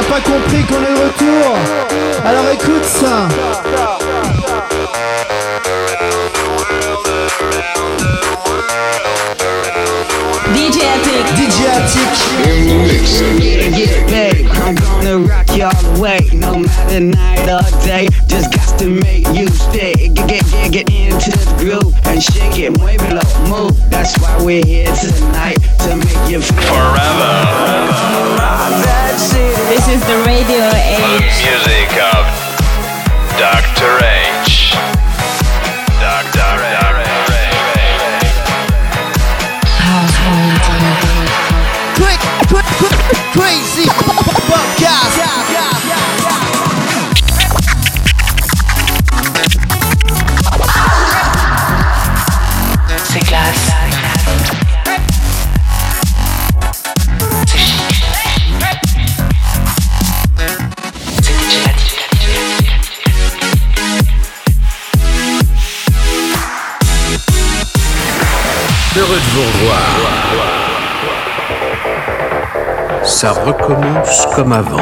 t'as pas compris qu'on est de retour. Alors écoute ça. DJ Attic, DJ Attic. Get paid, I'm gonna rock you all the way, no matter night or day. Just got to make you stay. Get into the groove and shake it, wave it up, move. That's why we're here tonight to make you feel forever. This is the Radio H. The music of Dr. H. Dr. H. Crazy c'est classe. Heureux de vous revoir. Ça recommence comme avant.